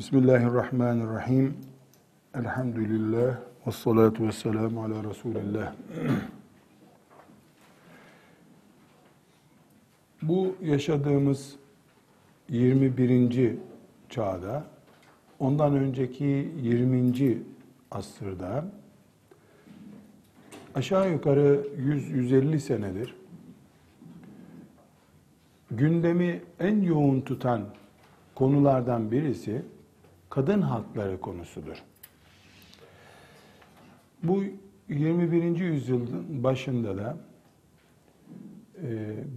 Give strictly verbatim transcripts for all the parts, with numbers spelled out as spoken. Bismillahirrahmanirrahim. Elhamdülillah. Ve salatu ve selamu ala Resulullah. Bu yaşadığımız yirmi birinci çağda, ondan önceki yirminci asırda aşağı yukarı yüz yüz elli senedir gündemi en yoğun tutan konulardan birisi kadın hakları konusudur. Bu yirmi birinci yüzyılın başında da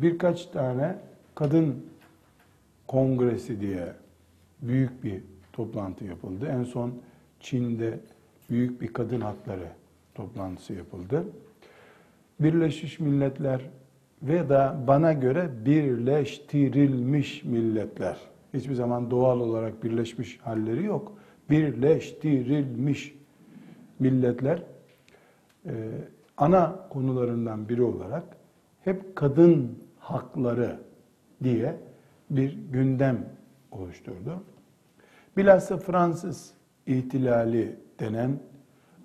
birkaç tane kadın kongresi diye büyük bir toplantı yapıldı. En son Çin'de büyük bir kadın hakları toplantısı yapıldı. Birleşmiş Milletler ve da bana göre birleştirilmiş milletler. Hiçbir zaman doğal olarak birleşmiş halleri yok. Birleştirilmiş milletler e, ana konularından biri olarak hep kadın hakları diye bir gündem oluşturdu. Bilhassa Fransız ihtilali denen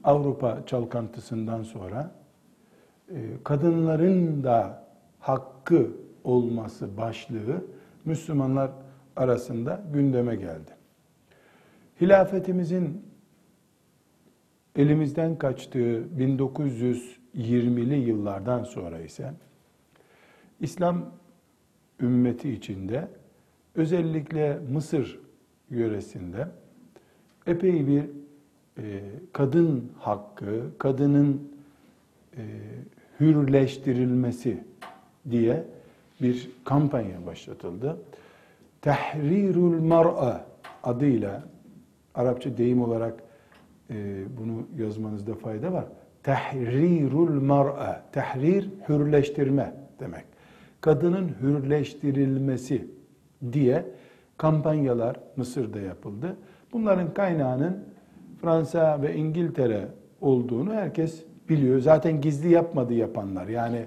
Avrupa çalkantısından sonra e, kadınların da hakkı olması başlığı Müslümanlar arasında gündeme geldi. Hilafetimizin elimizden kaçtığı bin dokuz yüz yirmili yıllardan sonra ise İslam ümmeti içinde özellikle Mısır yöresinde epey bir e, kadın hakkı, kadının e, hürleştirilmesi diye bir kampanya başlatıldı. Tahrîru'l-mar'a adıyla, Arapça deyim olarak e, bunu yazmanızda fayda var. Tahrîru'l-mar'a, tahrir hürleştirme demek. Kadının hürleştirilmesi diye kampanyalar Mısır'da yapıldı. Bunların kaynağının Fransa ve İngiltere olduğunu herkes biliyor. Zaten gizli yapmadı yapanlar. Yani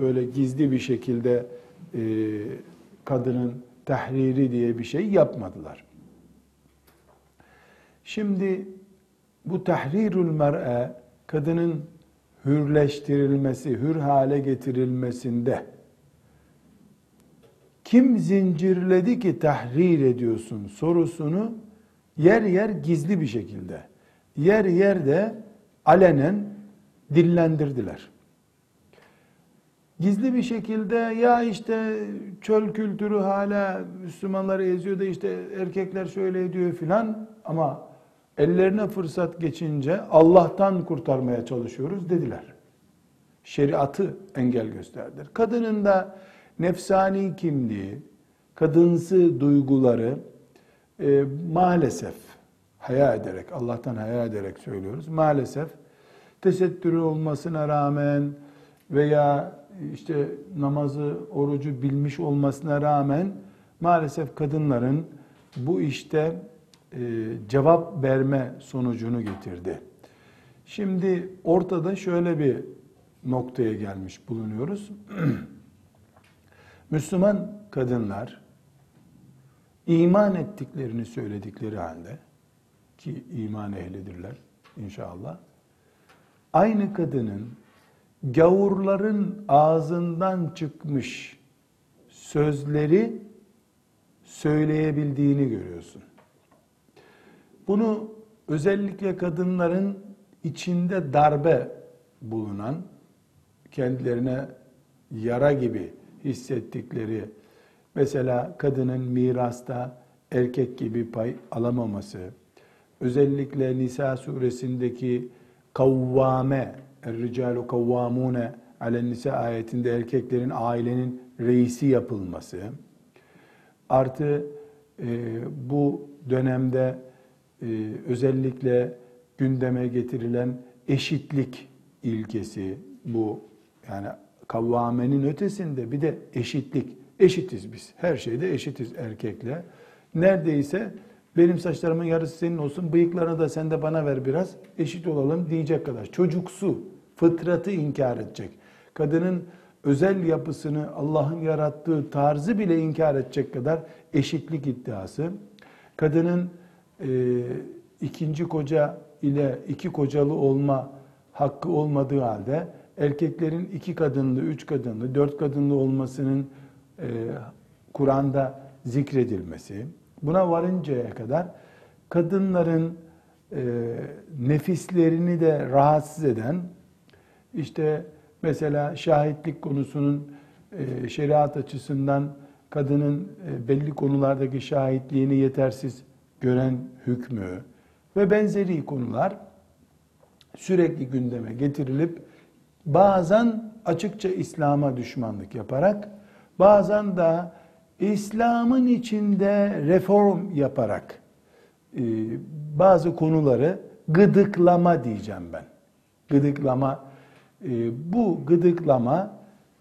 böyle gizli bir şekilde e, kadının tahriri diye bir şey yapmadılar. Şimdi bu tahrîru'l-mar'a, kadının hürleştirilmesi, hür hale getirilmesinde kim zincirledi ki tahrir ediyorsun sorusunu yer yer gizli bir şekilde, yer yer de alenen dillendirdiler. Gizli bir şekilde ya işte çöl kültürü hala Müslümanları eziyor da işte erkekler şöyle ediyor filan ama ellerine fırsat geçince Allah'tan kurtarmaya çalışıyoruz dediler. Şeriatı engel gösterdiler. Kadının da nefsani kimliği, kadınsı duyguları e, maalesef haya ederek, Allah'tan haya ederek söylüyoruz. Maalesef tesettürü olmasına rağmen veya işte namazı, orucu bilmiş olmasına rağmen maalesef kadınların bu işte e, cevap verme sonucunu getirdi. Şimdi ortada şöyle bir noktaya gelmiş bulunuyoruz. Müslüman kadınlar iman ettiklerini söyledikleri halde, ki iman ehlidirler inşallah, aynı kadının gavurların ağzından çıkmış sözleri söyleyebildiğini görüyorsun. Bunu özellikle kadınların içinde darbe bulunan, kendilerine yara gibi hissettikleri, mesela kadının mirasta erkek gibi pay alamaması, özellikle Nisa suresindeki kavvame, El-Ricâlu Kavvâmûne alen-Nisa ayetinde erkeklerin ailenin reisi yapılması, artı e, bu dönemde e, özellikle gündeme getirilen eşitlik ilkesi, bu yani kavvâmenin ötesinde bir de eşitlik. Eşitiz biz. Her şeyde eşitiz erkekle. Neredeyse benim saçlarımın yarısı senin olsun, bıyıklarını da sen de bana ver biraz, eşit olalım diyecek kadar. Çocuksu, fıtratı inkar edecek. Kadının özel yapısını, Allah'ın yarattığı tarzı bile inkar edecek kadar eşitlik iddiası. Kadının e, ikinci koca ile iki kocalı olma hakkı olmadığı halde erkeklerin iki kadınlı, üç kadınlı, dört kadınlı olmasının e, Kur'an'da zikredilmesi, buna varıncaya kadar kadınların e, nefislerini de rahatsız eden, işte mesela şahitlik konusunun e, şeriat açısından kadının e, belli konulardaki şahitliğini yetersiz gören hükmü ve benzeri konular sürekli gündeme getirilip bazen açıkça İslam'a düşmanlık yaparak, bazen de İslam'ın içinde reform yaparak e, bazı konuları gıdıklama diyeceğim ben. Gıdıklama, e, bu gıdıklama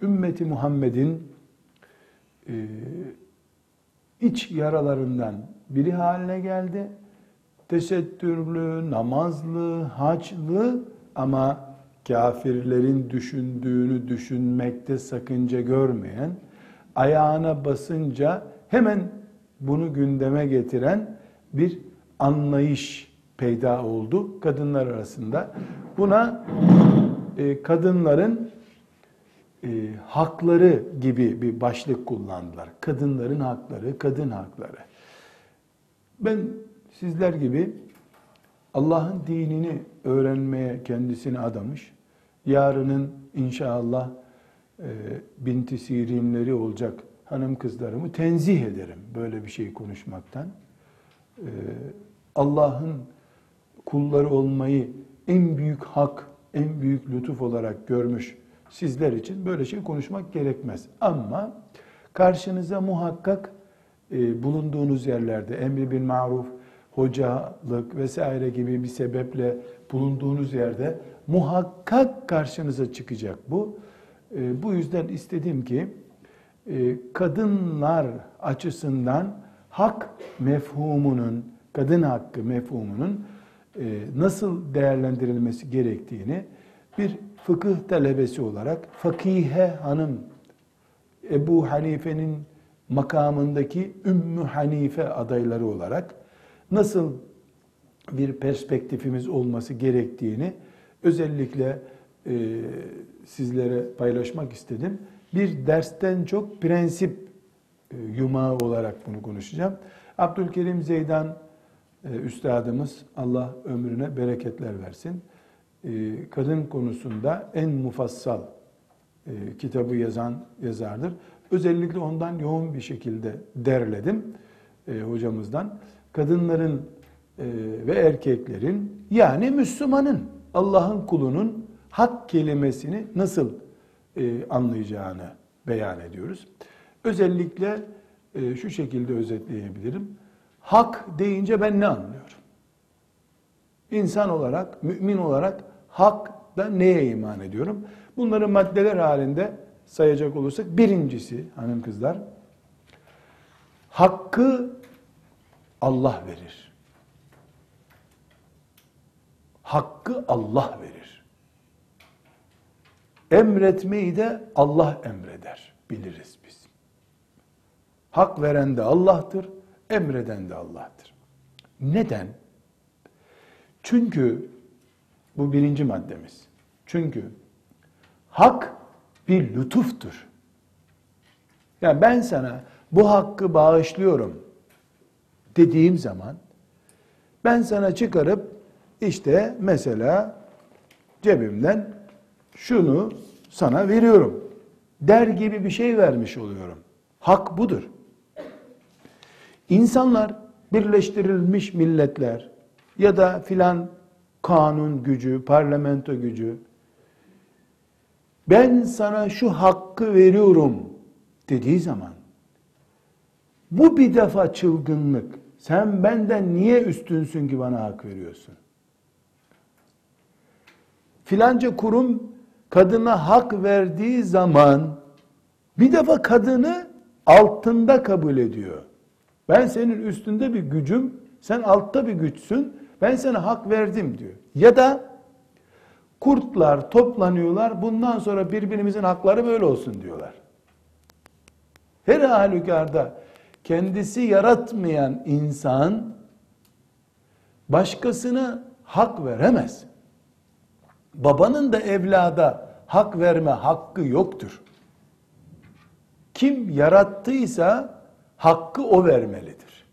ümmeti Muhammed'in e, iç yaralarından biri haline geldi. Tesettürlü, namazlı, haçlı ama kafirlerin düşündüğünü düşünmekte sakınca görmeyen, ayağına basınca hemen bunu gündeme getiren bir anlayış peyda oldu kadınlar arasında. Buna e, kadınların e, hakları gibi bir başlık kullandılar. Kadınların hakları, kadın hakları. Ben sizler gibi Allah'ın dinini öğrenmeye kendisini adamış, yarının inşallah e, binti sirinleri olacak hanım kızlarımı tenzih ederim böyle bir şey konuşmaktan. E, Allah'ın kulları olmayı en büyük hak, en büyük lütuf olarak görmüş sizler için böyle şey konuşmak gerekmez. Ama karşınıza muhakkak e, bulunduğunuz yerlerde emri bil maruf, hocalık vesaire gibi bir sebeple bulunduğunuz yerde muhakkak karşınıza çıkacak bu. E, bu yüzden istedim ki e, kadınlar açısından hak mefhumunun, kadın hakkı mefhumunun e, nasıl değerlendirilmesi gerektiğini bir fıkıh talebesi olarak Fakihe Hanım, Ebu Hanife'nin makamındaki Ümmü Hanife adayları olarak nasıl bir perspektifimiz olması gerektiğini özellikle e, sizlere paylaşmak istedim. Bir dersten çok prensip e, yumağı olarak bunu konuşacağım. Abdülkerim Zeydan e, üstadımız, Allah ömrüne bereketler versin, E, kadın konusunda en mufassal e, kitabı yazan yazardır. Özellikle ondan yoğun bir şekilde derledim e, hocamızdan. Kadınların e, ve erkeklerin, yani Müslümanın, Allah'ın kulunun hak kelimesini nasıl e, anlayacağını beyan ediyoruz. Özellikle e, şu şekilde özetleyebilirim. Hak deyince ben ne anlıyorum? İnsan olarak, mümin olarak hakta neye iman ediyorum? Bunları maddeler halinde sayacak olursak, birincisi hanım kızlar, hakkı Allah verir. Hakkı Allah verir. Emretmeyi de Allah emreder. Biliriz biz. Hak veren de Allah'tır, emreden de Allah'tır. Neden? Çünkü bu birinci maddemiz. Çünkü hak bir lütuftur. Ya ben sana bu hakkı bağışlıyorum dediğim zaman, ben sana çıkarıp işte mesela cebimden şunu sana veriyorum der gibi bir şey vermiş oluyorum. Hak budur. İnsanlar, Birleştirilmiş Milletler ya da filan kanun gücü, parlamento gücü, ben sana şu hakkı veriyorum dediği zaman, bu bir defa çılgınlık. Sen benden niye üstünsün ki bana hak veriyorsun? Filanca kurum kadına hak verdiği zaman bir defa kadını altında kabul ediyor. Ben senin üstünde bir gücüm, sen altta bir güçsün, ben sana hak verdim diyor. Ya da kurtlar toplanıyorlar, bundan sonra birbirimizin hakları böyle olsun diyorlar. Her halükarda kendisi yaratmayan insan başkasına hak veremez. Babanın da evlada hak verme hakkı yoktur. Kim yarattıysa hakkı o vermelidir.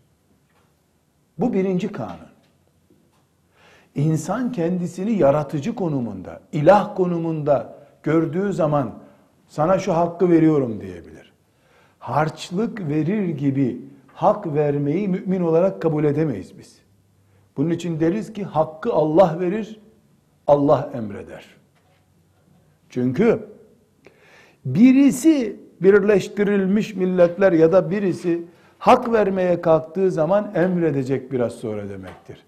Bu birinci kanun. İnsan kendisini yaratıcı konumunda, ilah konumunda gördüğü zaman sana şu hakkı veriyorum diyebilir. Harçlık verir gibi hak vermeyi mümin olarak kabul edemeyiz biz. Bunun için deriz ki hakkı Allah verir, Allah emreder. Çünkü birisi Birleştirilmiş Milletler ya da birisi hak vermeye kalktığı zaman emredecek biraz sonra demektir.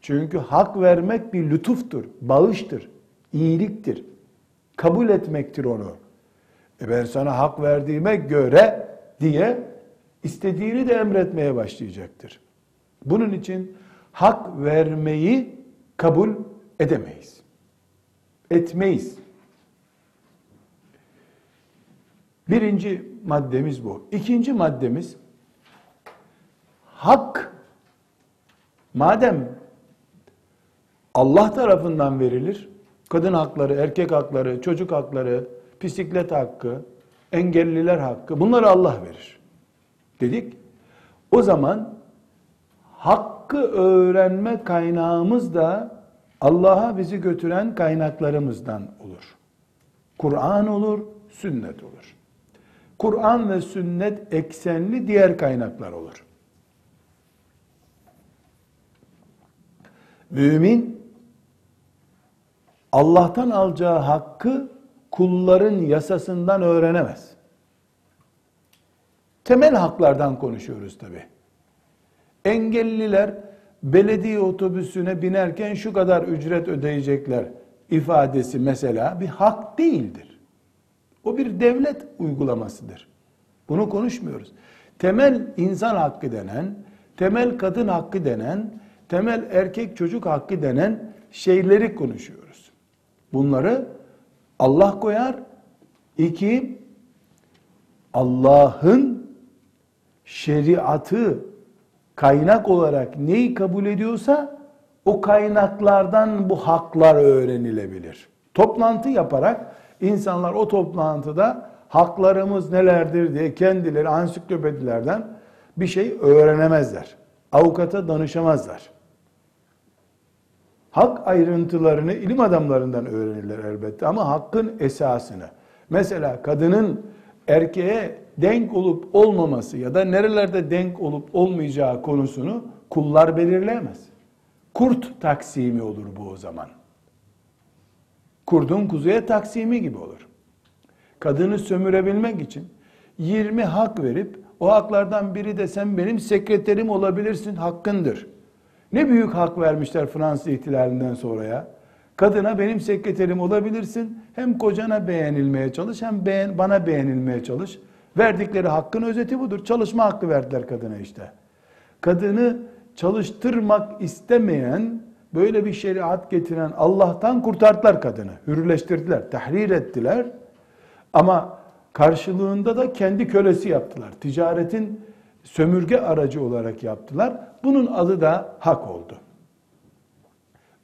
Çünkü hak vermek bir lütuftur, bağıştır, iyiliktir. Kabul etmektir onu. E ben sana hak verdiğime göre diye istediğini de emretmeye başlayacaktır. Bunun için hak vermeyi kabul edemeyiz. Etmeyiz. Birinci maddemiz bu. İkinci maddemiz, hak madem Allah tarafından verilir, kadın hakları, erkek hakları, çocuk hakları, bisiklet hakkı, engelliler hakkı, bunları Allah verir dedik. O zaman hakkı öğrenme kaynağımız da Allah'a bizi götüren kaynaklarımızdan olur. Kur'an olur, sünnet olur. Kur'an ve sünnet eksenli diğer kaynaklar olur. Mümin, Allah'tan alacağı hakkı kulların yasasından öğrenemez. Temel haklardan konuşuyoruz tabii. Engelliler belediye otobüsüne binerken şu kadar ücret ödeyecekler ifadesi mesela bir hak değildir. O bir devlet uygulamasıdır. Bunu konuşmuyoruz. Temel insan hakkı denen, temel kadın hakkı denen, temel erkek çocuk hakkı denen şeyleri konuşuyoruz. Bunları Allah koyar. İki, Allah'ın şeriatı kaynak olarak neyi kabul ediyorsa o kaynaklardan bu haklar öğrenilebilir. Toplantı yaparak İnsanlar o toplantıda haklarımız nelerdir diye kendileri ansiklopedilerden bir şey öğrenemezler. Avukata danışamazlar. Hak ayrıntılarını ilim adamlarından öğrenirler elbette ama hakkın esasını. Mesela kadının erkeğe denk olup olmaması ya da nerelerde denk olup olmayacağı konusunu kullar belirleyemez. Kurt taksimi olur bu o zaman. Kurdun kuzuya taksimi gibi olur. Kadını sömürebilmek için yirmi hak verip o haklardan biri de sen benim sekreterim olabilirsin hakkındır. Ne büyük hak vermişler Fransız ihtilalinden sonraya. Kadına benim sekreterim olabilirsin, hem kocana beğenilmeye çalış hem beğen, bana beğenilmeye çalış. Verdikleri hakkın özeti budur. Çalışma hakkı verdiler kadına işte. Kadını çalıştırmak istemeyen böyle bir şeriat getiren Allah'tan kurtardılar kadını. Hürleştirdiler, tahrir ettiler. Ama karşılığında da kendi kölesi yaptılar. Ticaretin sömürge aracı olarak yaptılar. Bunun adı da hak oldu.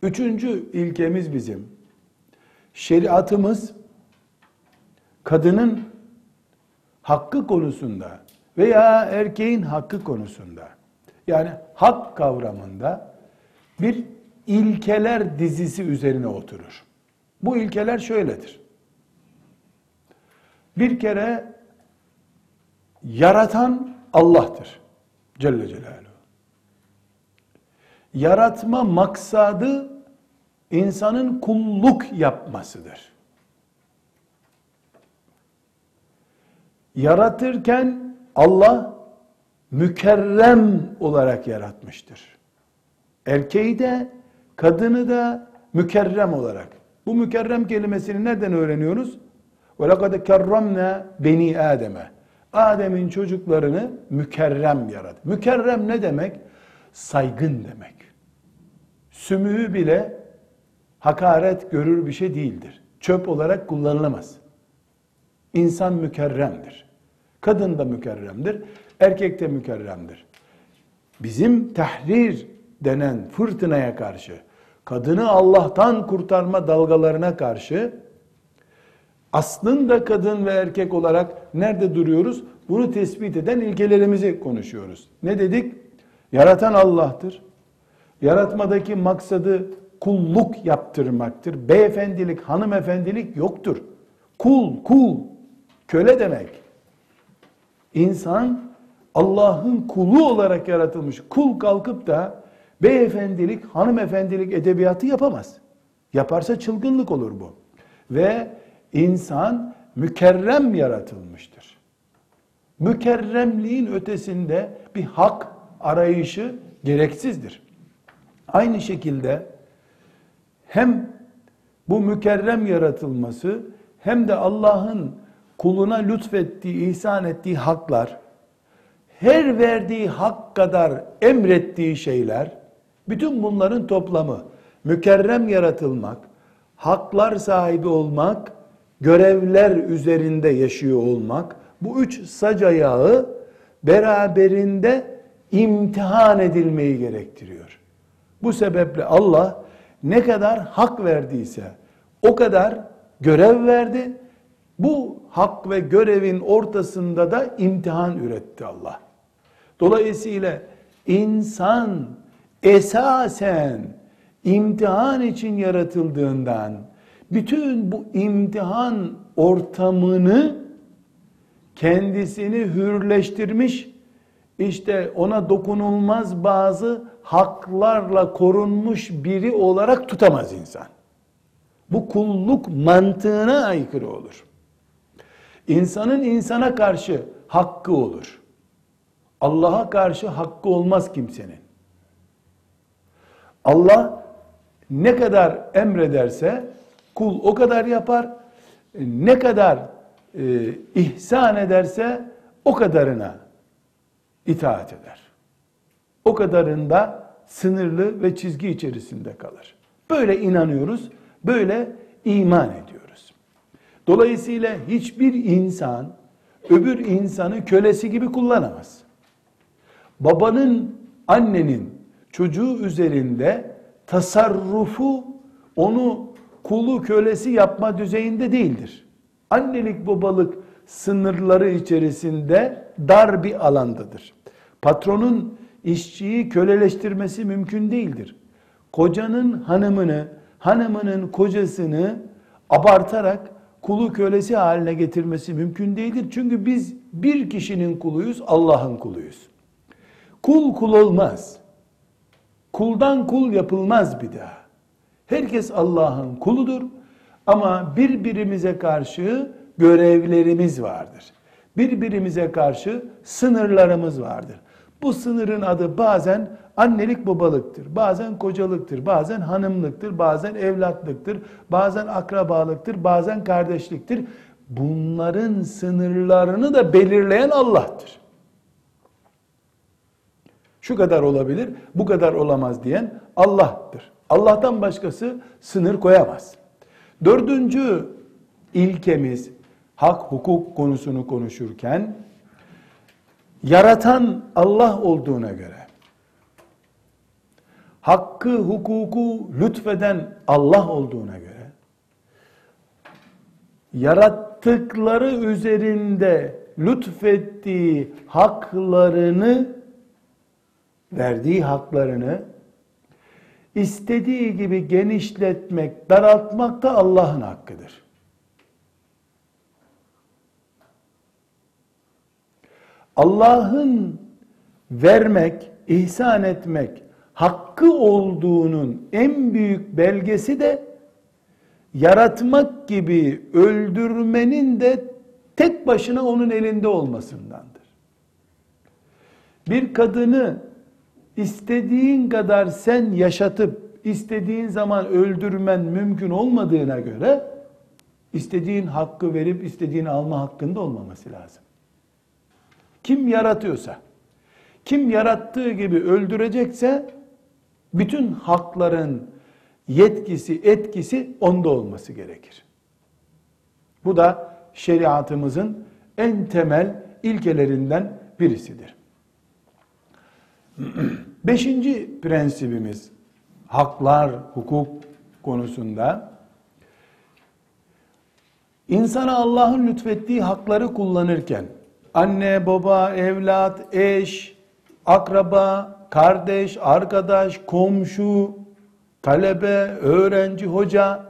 Üçüncü ilkemiz bizim. Şeriatımız kadının hakkı konusunda veya erkeğin hakkı konusunda, yani hak kavramında bir İlkeler dizisi üzerine oturur. Bu ilkeler şöyledir. Bir kere yaratan Allah'tır. Celle Celaluhu. Yaratma maksadı insanın kulluk yapmasıdır. Yaratırken Allah mükerrem olarak yaratmıştır. Erkeği de kadını da mükerrem olarak. Bu mükerrem kelimesini nereden öğreniyoruz? وَلَقَدْ كَرَّمْنَا بَن۪ي آدَمَ Adem'in çocuklarını mükerrem yaradı. Mükerrem ne demek? Saygın demek. Sümüğü bile hakaret görür bir şey değildir. Çöp olarak kullanılamaz. İnsan mükerremdir. Kadın da mükerremdir. Erkek de mükerremdir. Bizim tahrir denen fırtınaya karşı, kadını Allah'tan kurtarma dalgalarına karşı aslında kadın ve erkek olarak nerede duruyoruz? Bunu tespit eden ilkelerimizi konuşuyoruz. Ne dedik? Yaratan Allah'tır. Yaratmadaki maksadı kulluk yaptırmaktır. Beyefendilik, hanımefendilik yoktur. Kul, kul, köle demek. İnsan Allah'ın kulu olarak yaratılmış. Kul kalkıp da beyefendilik, hanımefendilik edebiyatı yapamaz. Yaparsa çılgınlık olur bu. Ve insan mükerrem yaratılmıştır. Mükerremliğin ötesinde bir hak arayışı gereksizdir. Aynı şekilde hem bu mükerrem yaratılması hem de Allah'ın kuluna lütfettiği, ihsan ettiği haklar, her verdiği hak kadar emrettiği şeyler, bütün bunların toplamı mükerrem yaratılmak, haklar sahibi olmak, görevler üzerinde yaşıyor olmak, bu üç sac ayağı beraberinde imtihan edilmeyi gerektiriyor. Bu sebeple Allah ne kadar hak verdiyse o kadar görev verdi. Bu hak ve görevin ortasında da imtihan üretti Allah. Dolayısıyla insan esasen imtihan için yaratıldığından bütün bu imtihan ortamını kendisini hürleştirmiş, işte ona dokunulmaz bazı haklarla korunmuş biri olarak tutamaz insan. Bu kulluk mantığına aykırı olur. İnsanın insana karşı hakkı olur. Allah'a karşı hakkı olmaz kimsenin. Allah ne kadar emrederse kul o kadar yapar, ne kadar e, ihsan ederse o kadarına itaat eder. O kadarında sınırlı ve çizgi içerisinde kalır. Böyle inanıyoruz, böyle iman ediyoruz. Dolayısıyla hiçbir insan öbür insanı kölesi gibi kullanamaz. Babanın, annenin çocuğu üzerinde tasarrufu, onu kulu kölesi yapma düzeyinde değildir. Annelik babalık sınırları içerisinde dar bir alandadır. Patronun işçiyi köleleştirmesi mümkün değildir. Kocanın hanımını, hanımının kocasını abartarak kulu kölesi haline getirmesi mümkün değildir. Çünkü biz bir kişinin kuluyuz, Allah'ın kuluyuz. Kul kul olmaz. Kuldan kul yapılmaz bir daha. Herkes Allah'ın kuludur ama birbirimize karşı görevlerimiz vardır. Birbirimize karşı sınırlarımız vardır. Bu sınırın adı bazen annelik babalıktır, bazen kocalıktır, bazen hanımlıktır, bazen evlatlıktır, bazen akrabalıktır, bazen kardeşliktir. Bunların sınırlarını da belirleyen Allah'tır. Şu kadar olabilir, bu kadar olamaz diyen Allah'tır. Allah'tan başkası sınır koyamaz. Dördüncü ilkemiz, hak hukuk konusunu konuşurken, yaratan Allah olduğuna göre, hakkı, hukuku lütfeden Allah olduğuna göre, yarattıkları üzerinde lütfettiği haklarını, verdiği haklarını, istediği gibi genişletmek, daraltmak da Allah'ın hakkıdır. Allah'ın vermek, ihsan etmek hakkı olduğunun en büyük belgesi de yaratmak gibi öldürmenin de tek başına onun elinde olmasındandır. Bir kadını istediğin kadar sen yaşatıp istediğin zaman öldürmen mümkün olmadığına göre istediğin hakkı verip istediğini alma hakkında olmaması lazım. Kim yaratıyorsa, kim yarattığı gibi öldürecekse bütün hakların yetkisi, etkisi onda olması gerekir. Bu da şeriatımızın en temel ilkelerinden birisidir. Beşinci prensibimiz, haklar, hukuk konusunda insana Allah'ın lütfettiği hakları kullanırken anne, baba, evlat, eş, akraba, kardeş, arkadaş, komşu, talebe, öğrenci, hoca,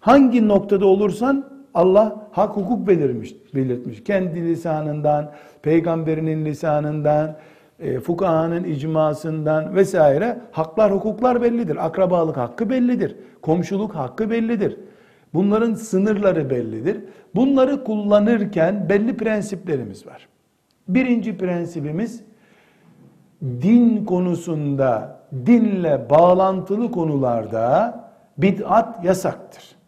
hangi noktada olursan Allah hak hukuk belirmiş, belirtmiş. Kendi lisanından, peygamberinin lisanından, e, fukahanın icmasından vesaire haklar, hukuklar bellidir. Akrabalık hakkı bellidir. Komşuluk hakkı bellidir. Bunların sınırları bellidir. Bunları kullanırken belli prensiplerimiz var. Birinci prensibimiz, din konusunda, dinle bağlantılı konularda bid'at yasaktır.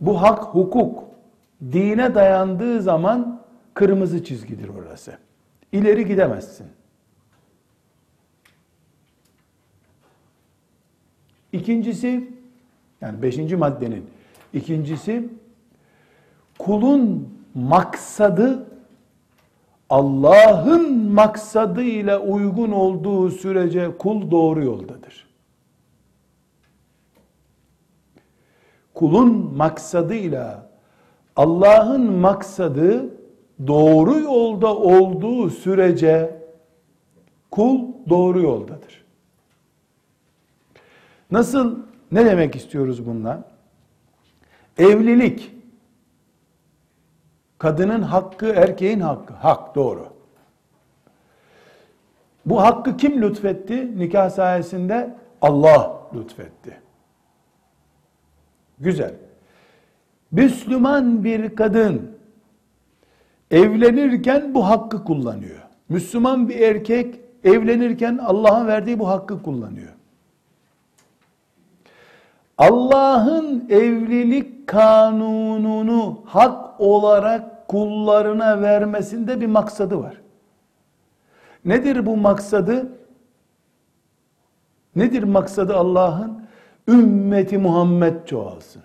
Bu hak, hukuk, dine dayandığı zaman kırmızı çizgidir orası. İleri gidemezsin. İkincisi, yani beşinci maddenin ikincisi, kulun maksadı Allah'ın maksadı ile uygun olduğu sürece kul doğru yoldadır. Kulun maksadıyla Allah'ın maksadı doğru yolda olduğu sürece kul doğru yoldadır. Nasıl, ne demek istiyoruz bundan? Evlilik, kadının hakkı, erkeğin hakkı. Hak, doğru. Bu hakkı kim lütfetti? Nikah sayesinde Allah lütfetti. Güzel. Müslüman bir kadın evlenirken bu hakkı kullanıyor. Müslüman bir erkek evlenirken Allah'ın verdiği bu hakkı kullanıyor. Allah'ın evlilik kanununu hak olarak kullarına vermesinde bir maksadı var. Nedir bu maksadı? Nedir maksadı Allah'ın? Ümmeti Muhammed çoğalsın.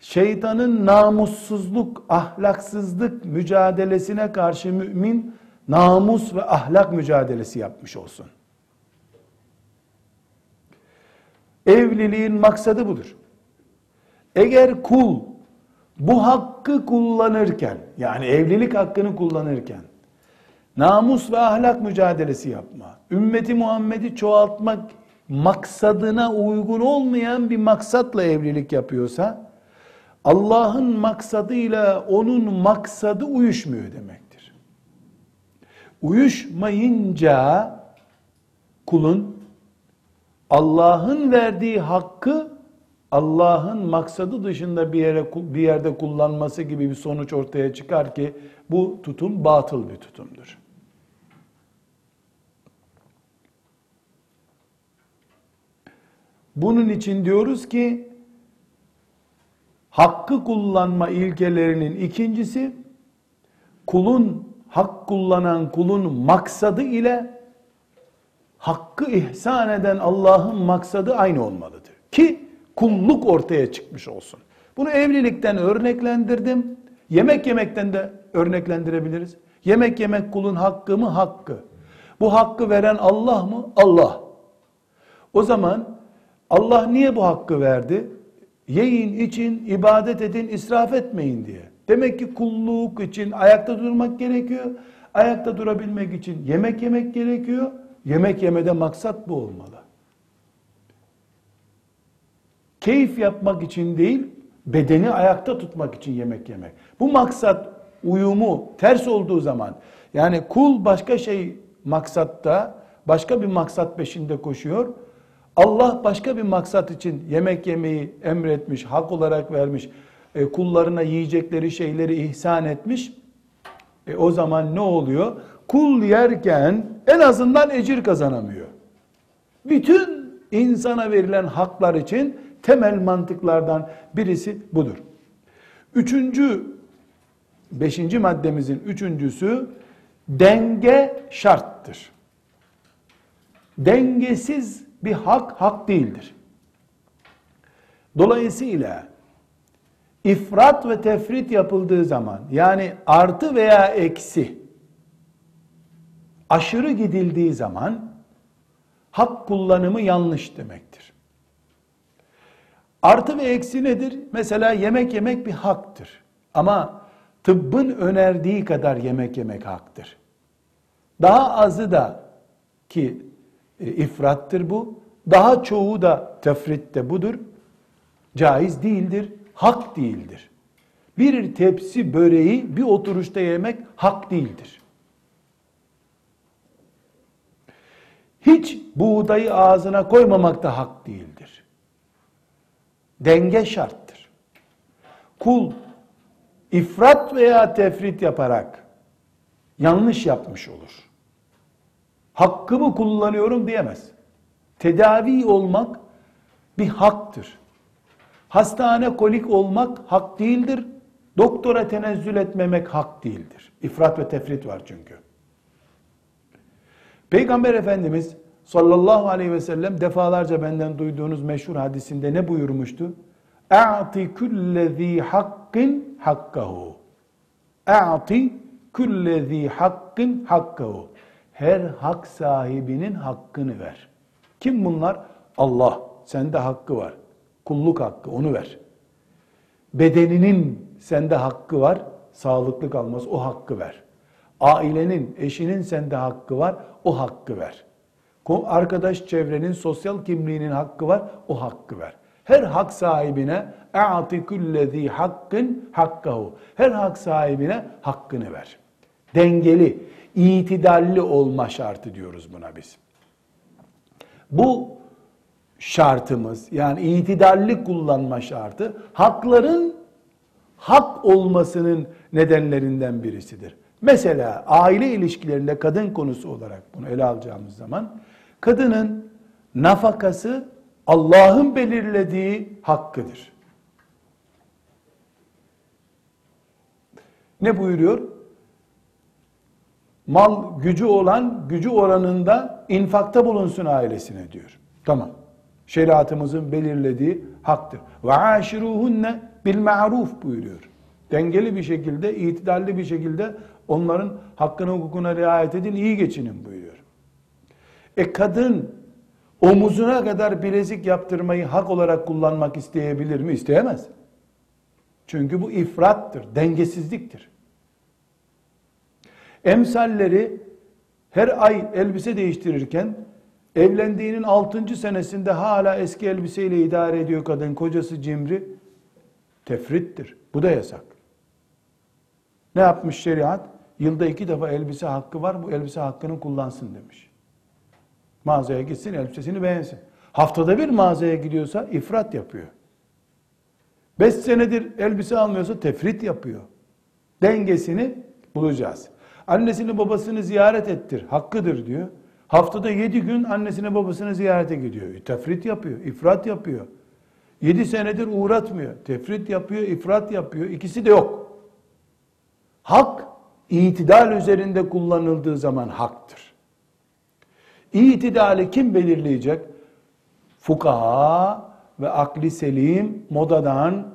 Şeytanın namussuzluk, ahlaksızlık mücadelesine karşı mümin namus ve ahlak mücadelesi yapmış olsun. Evliliğin maksadı budur. Eğer kul bu hakkı kullanırken, yani evlilik hakkını kullanırken namus ve ahlak mücadelesi yapma, ümmeti Muhammed'i çoğaltmak maksadına uygun olmayan bir maksatla evlilik yapıyorsa Allah'ın maksadıyla onun maksadı uyuşmuyor demektir. Uyuşmayınca kulun Allah'ın verdiği hakkı Allah'ın maksadı dışında bir yere bir yerde kullanması gibi bir sonuç ortaya çıkar ki bu tutum batıl bir tutumdur. Bunun için diyoruz ki hakkı kullanma ilkelerinin ikincisi, kulun, hak kullanan kulun maksadı ile hakkı ihsan eden Allah'ın maksadı aynı olmalıdır. Ki kulluk ortaya çıkmış olsun. Bunu evlilikten örneklendirdim. Yemek yemekten de örneklendirebiliriz. Yemek yemek kulun hakkı mı? Hakkı. Bu hakkı veren Allah mı? Allah. O zaman Allah niye bu hakkı verdi? Yiyin, için, ibadet edin, israf etmeyin diye. Demek ki kulluk için ayakta durmak gerekiyor. Ayakta durabilmek için yemek yemek gerekiyor. Yemek yemede maksat bu olmalı. Keyif yapmak için değil, bedeni ayakta tutmak için yemek yemek. Bu maksat uyumu ters olduğu zaman, yani kul başka şey maksatta, başka bir maksat peşinde koşuyor. Allah başka bir maksat için yemek yemeyi emretmiş, hak olarak vermiş, e, kullarına yiyecekleri şeyleri ihsan etmiş. E, o zaman ne oluyor? Kul yerken en azından ecir kazanamıyor. Bütün insana verilen haklar için temel mantıklardan birisi budur. Üçüncü, beşinci maddemizin üçüncüsü, denge şarttır. Dengesiz bir hak, hak değildir. Dolayısıyla ifrat ve tefrit yapıldığı zaman, yani artı veya eksi, aşırı gidildiği zaman hak kullanımı yanlış demektir. Artı ve eksi nedir? Mesela yemek yemek bir haktır. Ama tıbbın önerdiği kadar yemek yemek haktır. Daha azı da ki e, ifrattır bu. Daha çoğu da tefritte budur. Caiz değildir, hak değildir. Bir tepsi böreği bir oturuşta yemek hak değildir. Hiç buğdayı ağzına koymamak da hak değildir. Denge şarttır. Kul ifrat veya tefrit yaparak yanlış yapmış olur. Hakkımı kullanıyorum diyemez. Tedavi olmak bir haktır. Hastane kolik olmak hak değildir. Doktora tenezzül etmemek hak değildir. İfrat ve tefrit var çünkü. Peygamber Efendimiz sallallahu aleyhi ve sellem defalarca benden duyduğunuz meşhur hadisinde ne buyurmuştu? A'ti kullezî hakkin hakkahu. A'ti kullezî hakkin hakkahu. Her hak sahibinin hakkını ver. Kim bunlar? Allah. Sende hakkı var. Kulluk hakkı, onu ver. Bedeninin sende hakkı var, sağlıklı kalmaz, o hakkı ver. Ailenin, eşinin sende hakkı var, o hakkı ver. Arkadaş çevrenin, sosyal kimliğinin hakkı var, o hakkı ver. Her hak sahibine اَعْتِ كُلَّذ۪ي حَقٍ حَقَّهُ. Her hak sahibine hakkını ver. Dengeli, itidalli olma şartı diyoruz buna biz. Bu şartımız, yani itidalli kullanma şartı, hakların hak olmasının nedenlerinden birisidir. Mesela aile ilişkilerinde kadın konusu olarak bunu ele alacağımız zaman, kadının nafakası Allah'ın belirlediği hakkıdır. Ne buyuruyor? Mal gücü olan, gücü oranında infakta bulunsun ailesine diyor. Tamam. Şeriatımızın belirlediği haktır. Ve aşiruhunne bil ma'ruf buyuruyor. Dengeli bir şekilde, itidalli bir şekilde onların hakkına, hukukuna riayet edin, iyi geçinin buyuruyor. E kadın omuzuna kadar bilezik yaptırmayı hak olarak kullanmak isteyebilir mi? İsteyemez. Çünkü bu ifrattır, dengesizliktir. Emsalleri her ay elbise değiştirirken evlendiğinin altıncı senesinde hala eski elbiseyle idare ediyor kadın, kocası cimri, tefrittir. Bu da yasak. Ne yapmış şeriat? Yılda iki defa elbise hakkı var, bu elbise hakkını kullansın demiş. Mağazaya gitsin, elbisesini beğensin. Haftada bir mağazaya gidiyorsa ifrat yapıyor. Beş senedir elbise almıyorsa tefrit yapıyor. Dengesini bulacağız. Annesini babasını ziyaret ettir, hakkıdır diyor. Haftada yedi gün annesine babasını ziyarete gidiyor. Tefrit yapıyor, ifrat yapıyor. Yedi senedir uğratmıyor. Tefrit yapıyor, ifrat yapıyor. İkisi de yok. Hak, itidal üzerinde kullanıldığı zaman haktır. İtidali kim belirleyecek? Fukaha ve akli selim, modadan,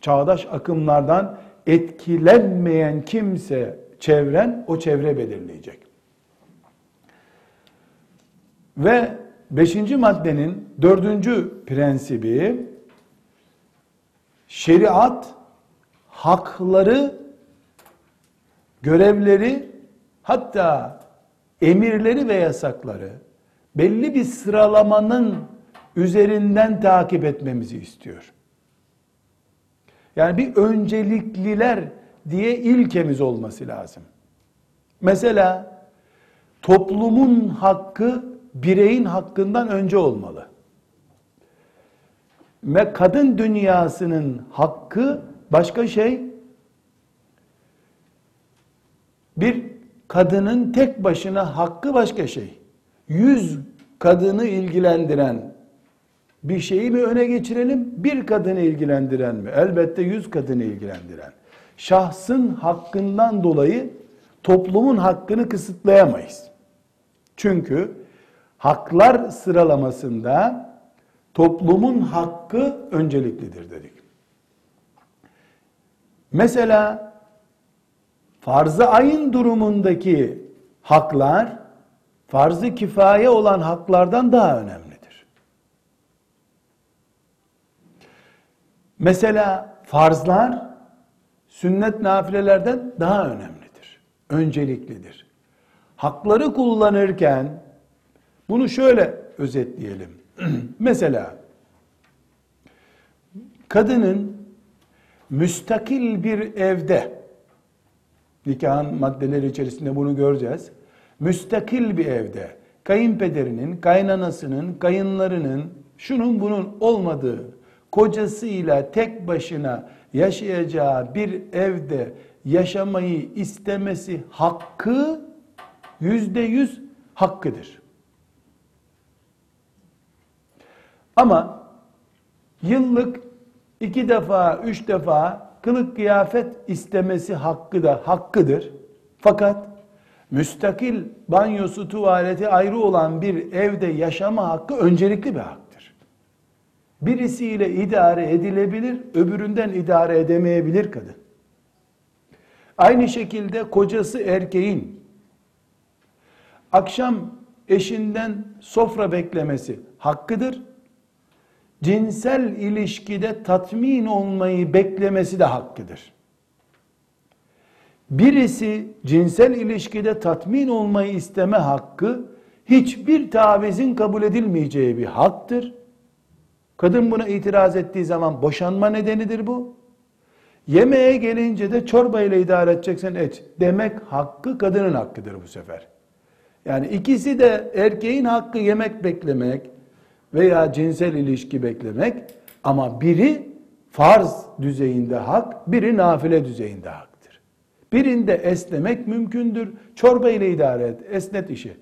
çağdaş akımlardan etkilenmeyen kimse, çevren, o çevre belirleyecek. Ve beşinci maddenin dördüncü prensibi, şeriat hakları, görevleri, hatta emirleri ve yasakları belli bir sıralamanın üzerinden takip etmemizi istiyor. Yani bir öncelikliler diye ilkemiz olması lazım. Mesela toplumun hakkı bireyin hakkından önce olmalı. Ve kadın dünyasının hakkı başka şey. Bir kadının tek başına hakkı başka şey. Yüz kadını ilgilendiren bir şeyi mi öne geçirelim? Bir kadını ilgilendiren mi? Elbette yüz kadını ilgilendiren. Şahsın hakkından dolayı toplumun hakkını kısıtlayamayız. Çünkü haklar sıralamasında toplumun hakkı önceliklidir dedik. Mesela farz-ı ayın durumundaki haklar farz-ı kifaye olan haklardan daha önemlidir. Mesela farzlar sünnet nafilelerden daha önemlidir, önceliklidir. Hakları kullanırken bunu şöyle özetleyelim. Mesela kadının müstakil bir evde, nikahın maddeleri içerisinde bunu göreceğiz. Müstakil bir evde kayınpederinin, kaynanasının, kayınlarının, şunun bunun olmadığı, kocasıyla tek başına yaşayacağı bir evde yaşamayı istemesi hakkı yüzde yüz hakkıdır. Ama yıllık iki defa, üç defa kılık kıyafet istemesi hakkı da hakkıdır. Fakat müstakil banyosu, tuvaleti ayrı olan bir evde yaşama hakkı öncelikli bir haktır. Birisiyle idare edilebilir, öbüründen idare edemeyebilir kadın. Aynı şekilde kocası erkeğin akşam eşinden sofra beklemesi hakkıdır. Cinsel ilişkide tatmin olmayı beklemesi de hakkıdır. Birisi cinsel ilişkide tatmin olmayı isteme hakkı hiçbir tavizin kabul edilmeyeceği bir haktır. Kadın buna itiraz ettiği zaman boşanma nedenidir bu. Yemeğe gelince de çorba ile idare edeceksen et demek hakkı kadının hakkıdır bu sefer. Yani ikisi de erkeğin hakkı yemek beklemek veya cinsel ilişki beklemek, ama biri farz düzeyinde hak, biri nafile düzeyinde haktır. Birinde esnemek mümkündür. Çorba ile idare et, esnet işi.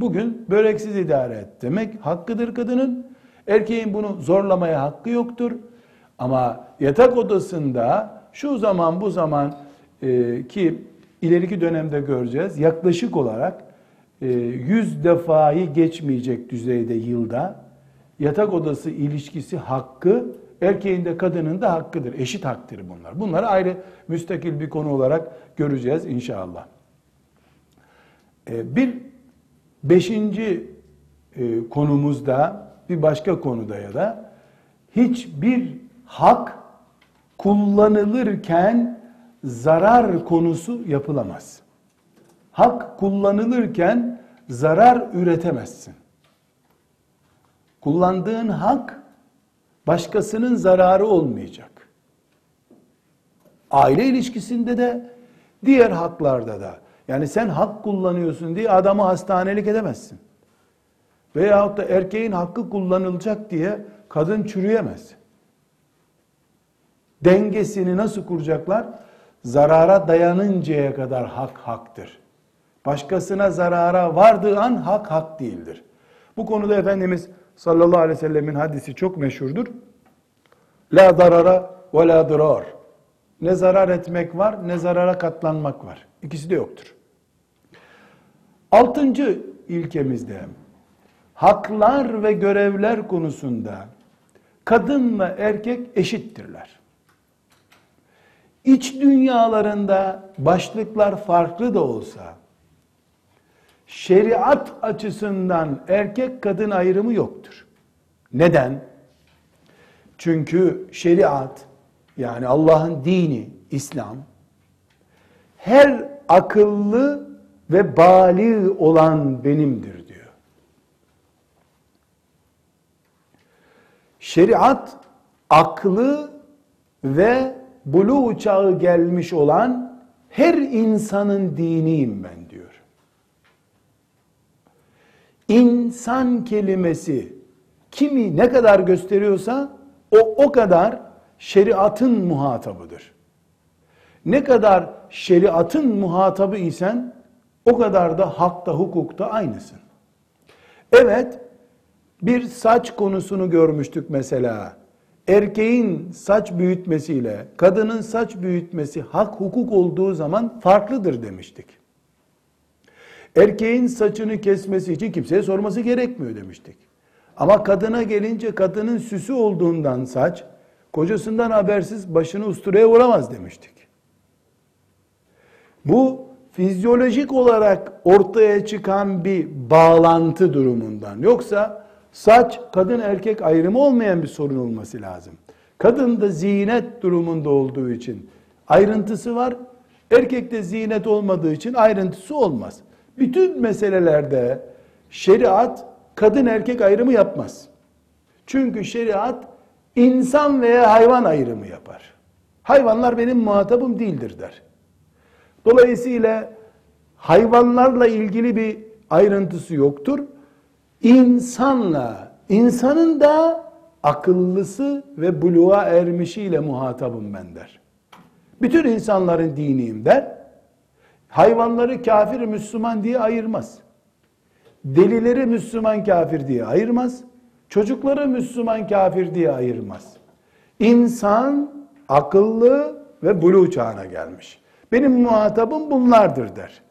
Bugün böreksiz idare et demek hakkıdır kadının. Erkeğin bunu zorlamaya hakkı yoktur. Ama yatak odasında şu zaman bu zaman e, ki ileriki dönemde göreceğiz, yaklaşık olarak e, yüz defayı geçmeyecek düzeyde yılda yatak odası ilişkisi hakkı erkeğin de kadının da hakkıdır. Eşit haktır bunlar. Bunları ayrı müstakil bir konu olarak göreceğiz inşallah. Bir beşinci konumuzda, bir başka konuda ya da hiçbir hak kullanılırken zarar konusu yapılamaz. Hak kullanılırken zarar üretemezsin. Kullandığın hak başkasının zararı olmayacak. Aile ilişkisinde de, diğer haklarda da. Yani sen hak kullanıyorsun diye adamı hastanelik edemezsin. Veyahut da erkeğin hakkı kullanılacak diye kadın çürüyemez. Dengesini nasıl kuracaklar? Zarara dayanıncaya kadar hak haktır. Başkasına zarara vardığı an hak hak değildir. Bu konuda Efendimiz sallallahu aleyhi ve sellemin hadisi çok meşhurdur. La zarara ve la dirar. Ne zarar etmek var, ne zarara katlanmak var. İkisi de yoktur. Altıncı ilkemizde haklar ve görevler konusunda kadınla erkek eşittirler. İç dünyalarında başlıklar farklı da olsa, şeriat açısından erkek kadın ayrımı yoktur. Neden? Çünkü şeriat, yani Allah'ın dini, İslam, her akıllı ve bali olan benimdir diyor. Şeriat, aklı ve buluğ çağı gelmiş olan her insanın diniyim ben diyor. İnsan kelimesi kimi ne kadar gösteriyorsa o o kadar şeriatın muhatabıdır. Ne kadar şeriatın muhatabı isen o kadar da hakta, hukukta aynısın. Evet, bir saç konusunu görmüştük mesela. Erkeğin saç büyütmesiyle kadının saç büyütmesi hak hukuk olduğu zaman farklıdır demiştik. Erkeğin saçını kesmesi için kimseye sorması gerekmiyor demiştik. Ama kadına gelince kadının süsü olduğundan saç, kocasından habersiz başını usturaya vuramaz demiştik. Bu fizyolojik olarak ortaya çıkan bir bağlantı durumundan. Yoksa saç kadın erkek ayrımı olmayan bir sorun olması lazım. Kadın da zinet durumunda olduğu için ayrıntısı var. Erkekte zinet olmadığı için ayrıntısı olmaz. Bütün meselelerde şeriat kadın erkek ayrımı yapmaz. Çünkü şeriat insan veya hayvan ayrımı yapar. Hayvanlar benim muhatabım değildir der. Dolayısıyla hayvanlarla ilgili bir ayrıntısı yoktur. İnsanla, insanın da akıllısı ve buluğa ermişiyle muhatabım ben der. Bütün insanların diniyim der. Hayvanları kafir Müslüman diye ayırmaz. Delileri Müslüman kafir diye ayırmaz. Çocukları Müslüman kafir diye ayırmaz. İnsan akıllı ve buluğ çağına gelmiş. Benim muhatabım bunlardır der.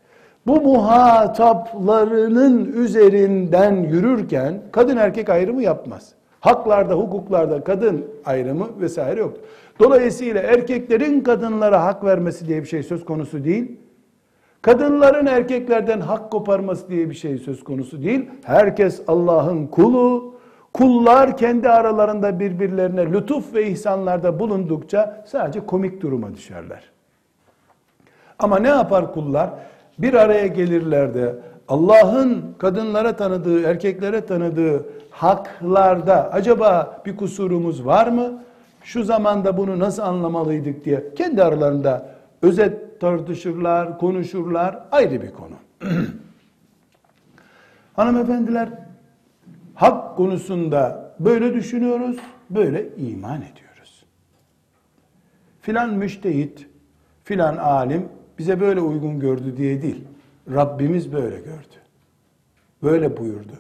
Bu muhataplarının üzerinden yürürken kadın erkek ayrımı yapmaz. Haklarda, hukuklarda kadın ayrımı vesaire yoktur. Dolayısıyla erkeklerin kadınlara hak vermesi diye bir şey söz konusu değil. Kadınların erkeklerden hak koparması diye bir şey söz konusu değil. Herkes Allah'ın kulu. Kullar kendi aralarında birbirlerine lütuf ve ihsanlarda bulundukça sadece komik duruma düşerler. Ama ne yapar kullar? Bir araya gelirler de Allah'ın kadınlara tanıdığı, erkeklere tanıdığı haklarda acaba bir kusurumuz var mı? Şu zamanda bunu nasıl anlamalıydık diye kendi aralarında özet tartışırlar, konuşurlar. Ayrı bir konu. Hanımefendiler, hak konusunda böyle düşünüyoruz, böyle iman ediyoruz. Filan müştehit, filan alim bize böyle uygun gördü diye değil. Rabbimiz böyle gördü. Böyle buyurdu.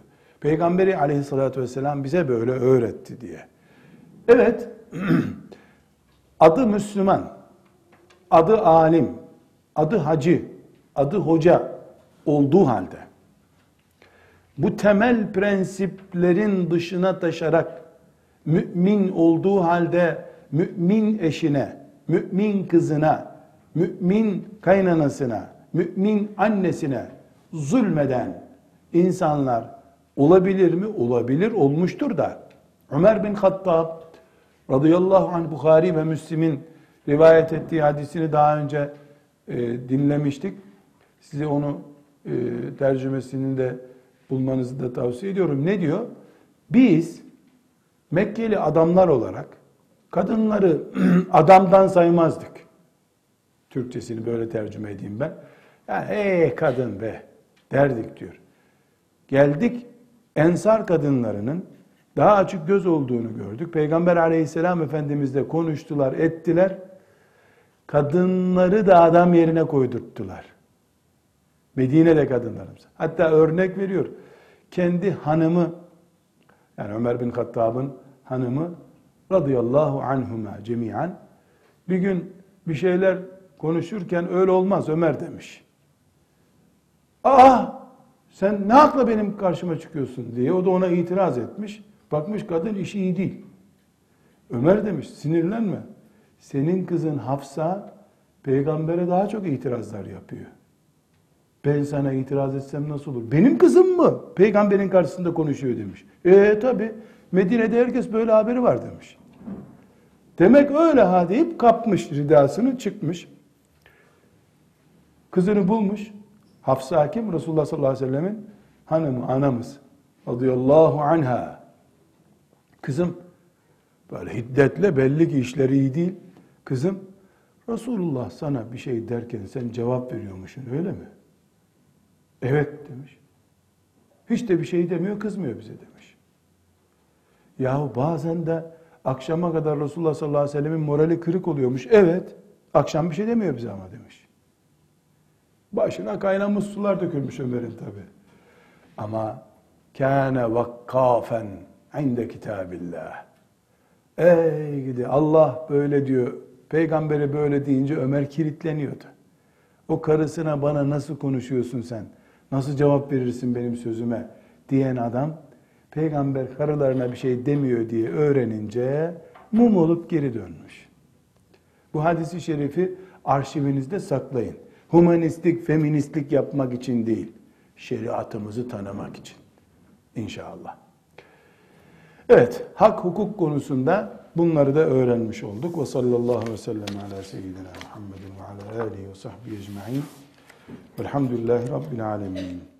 Peygamberi aleyhissalatü vesselam bize böyle öğretti diye. Evet, adı Müslüman, adı alim, adı hacı, adı hoca olduğu halde bu temel prensiplerin dışına taşarak mümin olduğu halde mümin eşine, mümin kızına, mümin kaynanasına, mümin annesine zulmeden insanlar olabilir mi? Olabilir, olmuştur da. Ömer bin Hattab radıyallahu anh Buhari ve Müslim'in rivayet ettiği hadisini daha önce e, dinlemiştik. Size onu e, tercümesini de bulmanızı da tavsiye ediyorum. Ne diyor? Biz Mekkeli adamlar olarak kadınları adamdan saymazdık. Türkçesini böyle tercüme edeyim ben. Yani ey kadın be derdik diyor. Geldik Ensar kadınlarının daha açık göz olduğunu gördük. Peygamber aleyhisselam efendimizle konuştular, ettiler. Kadınları da adam yerine koydurttular. Medine'de kadınlarımız. Hatta örnek veriyor. Kendi hanımı, yani Ömer bin Hattab'ın hanımı radıyallahu anhuma cemiyen bir gün bir şeyler konuşurken öyle olmaz Ömer demiş. Aa sen ne hakla benim karşıma çıkıyorsun diye o da ona itiraz etmiş. Bakmış kadın işi iyi değil. Ömer demiş sinirlenme. Senin kızın Hafsa peygambere daha çok itirazlar yapıyor. Ben sana itiraz etsem nasıl olur? Benim kızım mı? Peygamberin karşısında konuşuyor demiş. E tabi Medine'de herkes böyle haberi var demiş. Demek öyle ha deyip kapmış ridasını çıkmış. Kızını bulmuş. Hafsa kim? Resulullah sallallahu aleyhi ve sellemin hanımı, anamız. Radıyallahu anha. Kızım böyle hiddetle belli ki işleri iyi değil. Kızım Resulullah sana bir şey derken sen cevap veriyormuşsun öyle mi? Evet demiş. Hiç de bir şey demiyor, kızmıyor bize demiş. Yahu bazen de akşama kadar Resulullah sallallahu aleyhi ve sellemin morali kırık oluyormuş. Evet, akşam bir şey demiyor bize ama demiş. Başına kaynamış sular dökülmüş Ömer'in tabi. Ama kâne vakkafen inde kitâbillah. Ey gidi Allah böyle diyor, peygamberi böyle deyince Ömer kilitleniyordu. O karısına bana nasıl konuşuyorsun sen? Nasıl cevap verirsin benim sözüme? Diyen adam peygamber karılarına bir şey demiyor diye öğrenince mum olup geri dönmüş. Bu hadisi şerifi arşivinizde saklayın. humanistlik, feministlik yapmak için değil, şeriatımızı tanımak için. İnşallah. Evet, hak hukuk konusunda bunları da öğrenmiş olduk. Ve sallallahu aleyhi ve sellem ala seyyidina Muhammedin ve ala alihi ve sahbihi ecmaîn. Elhamdülillahi rabbil âlemin.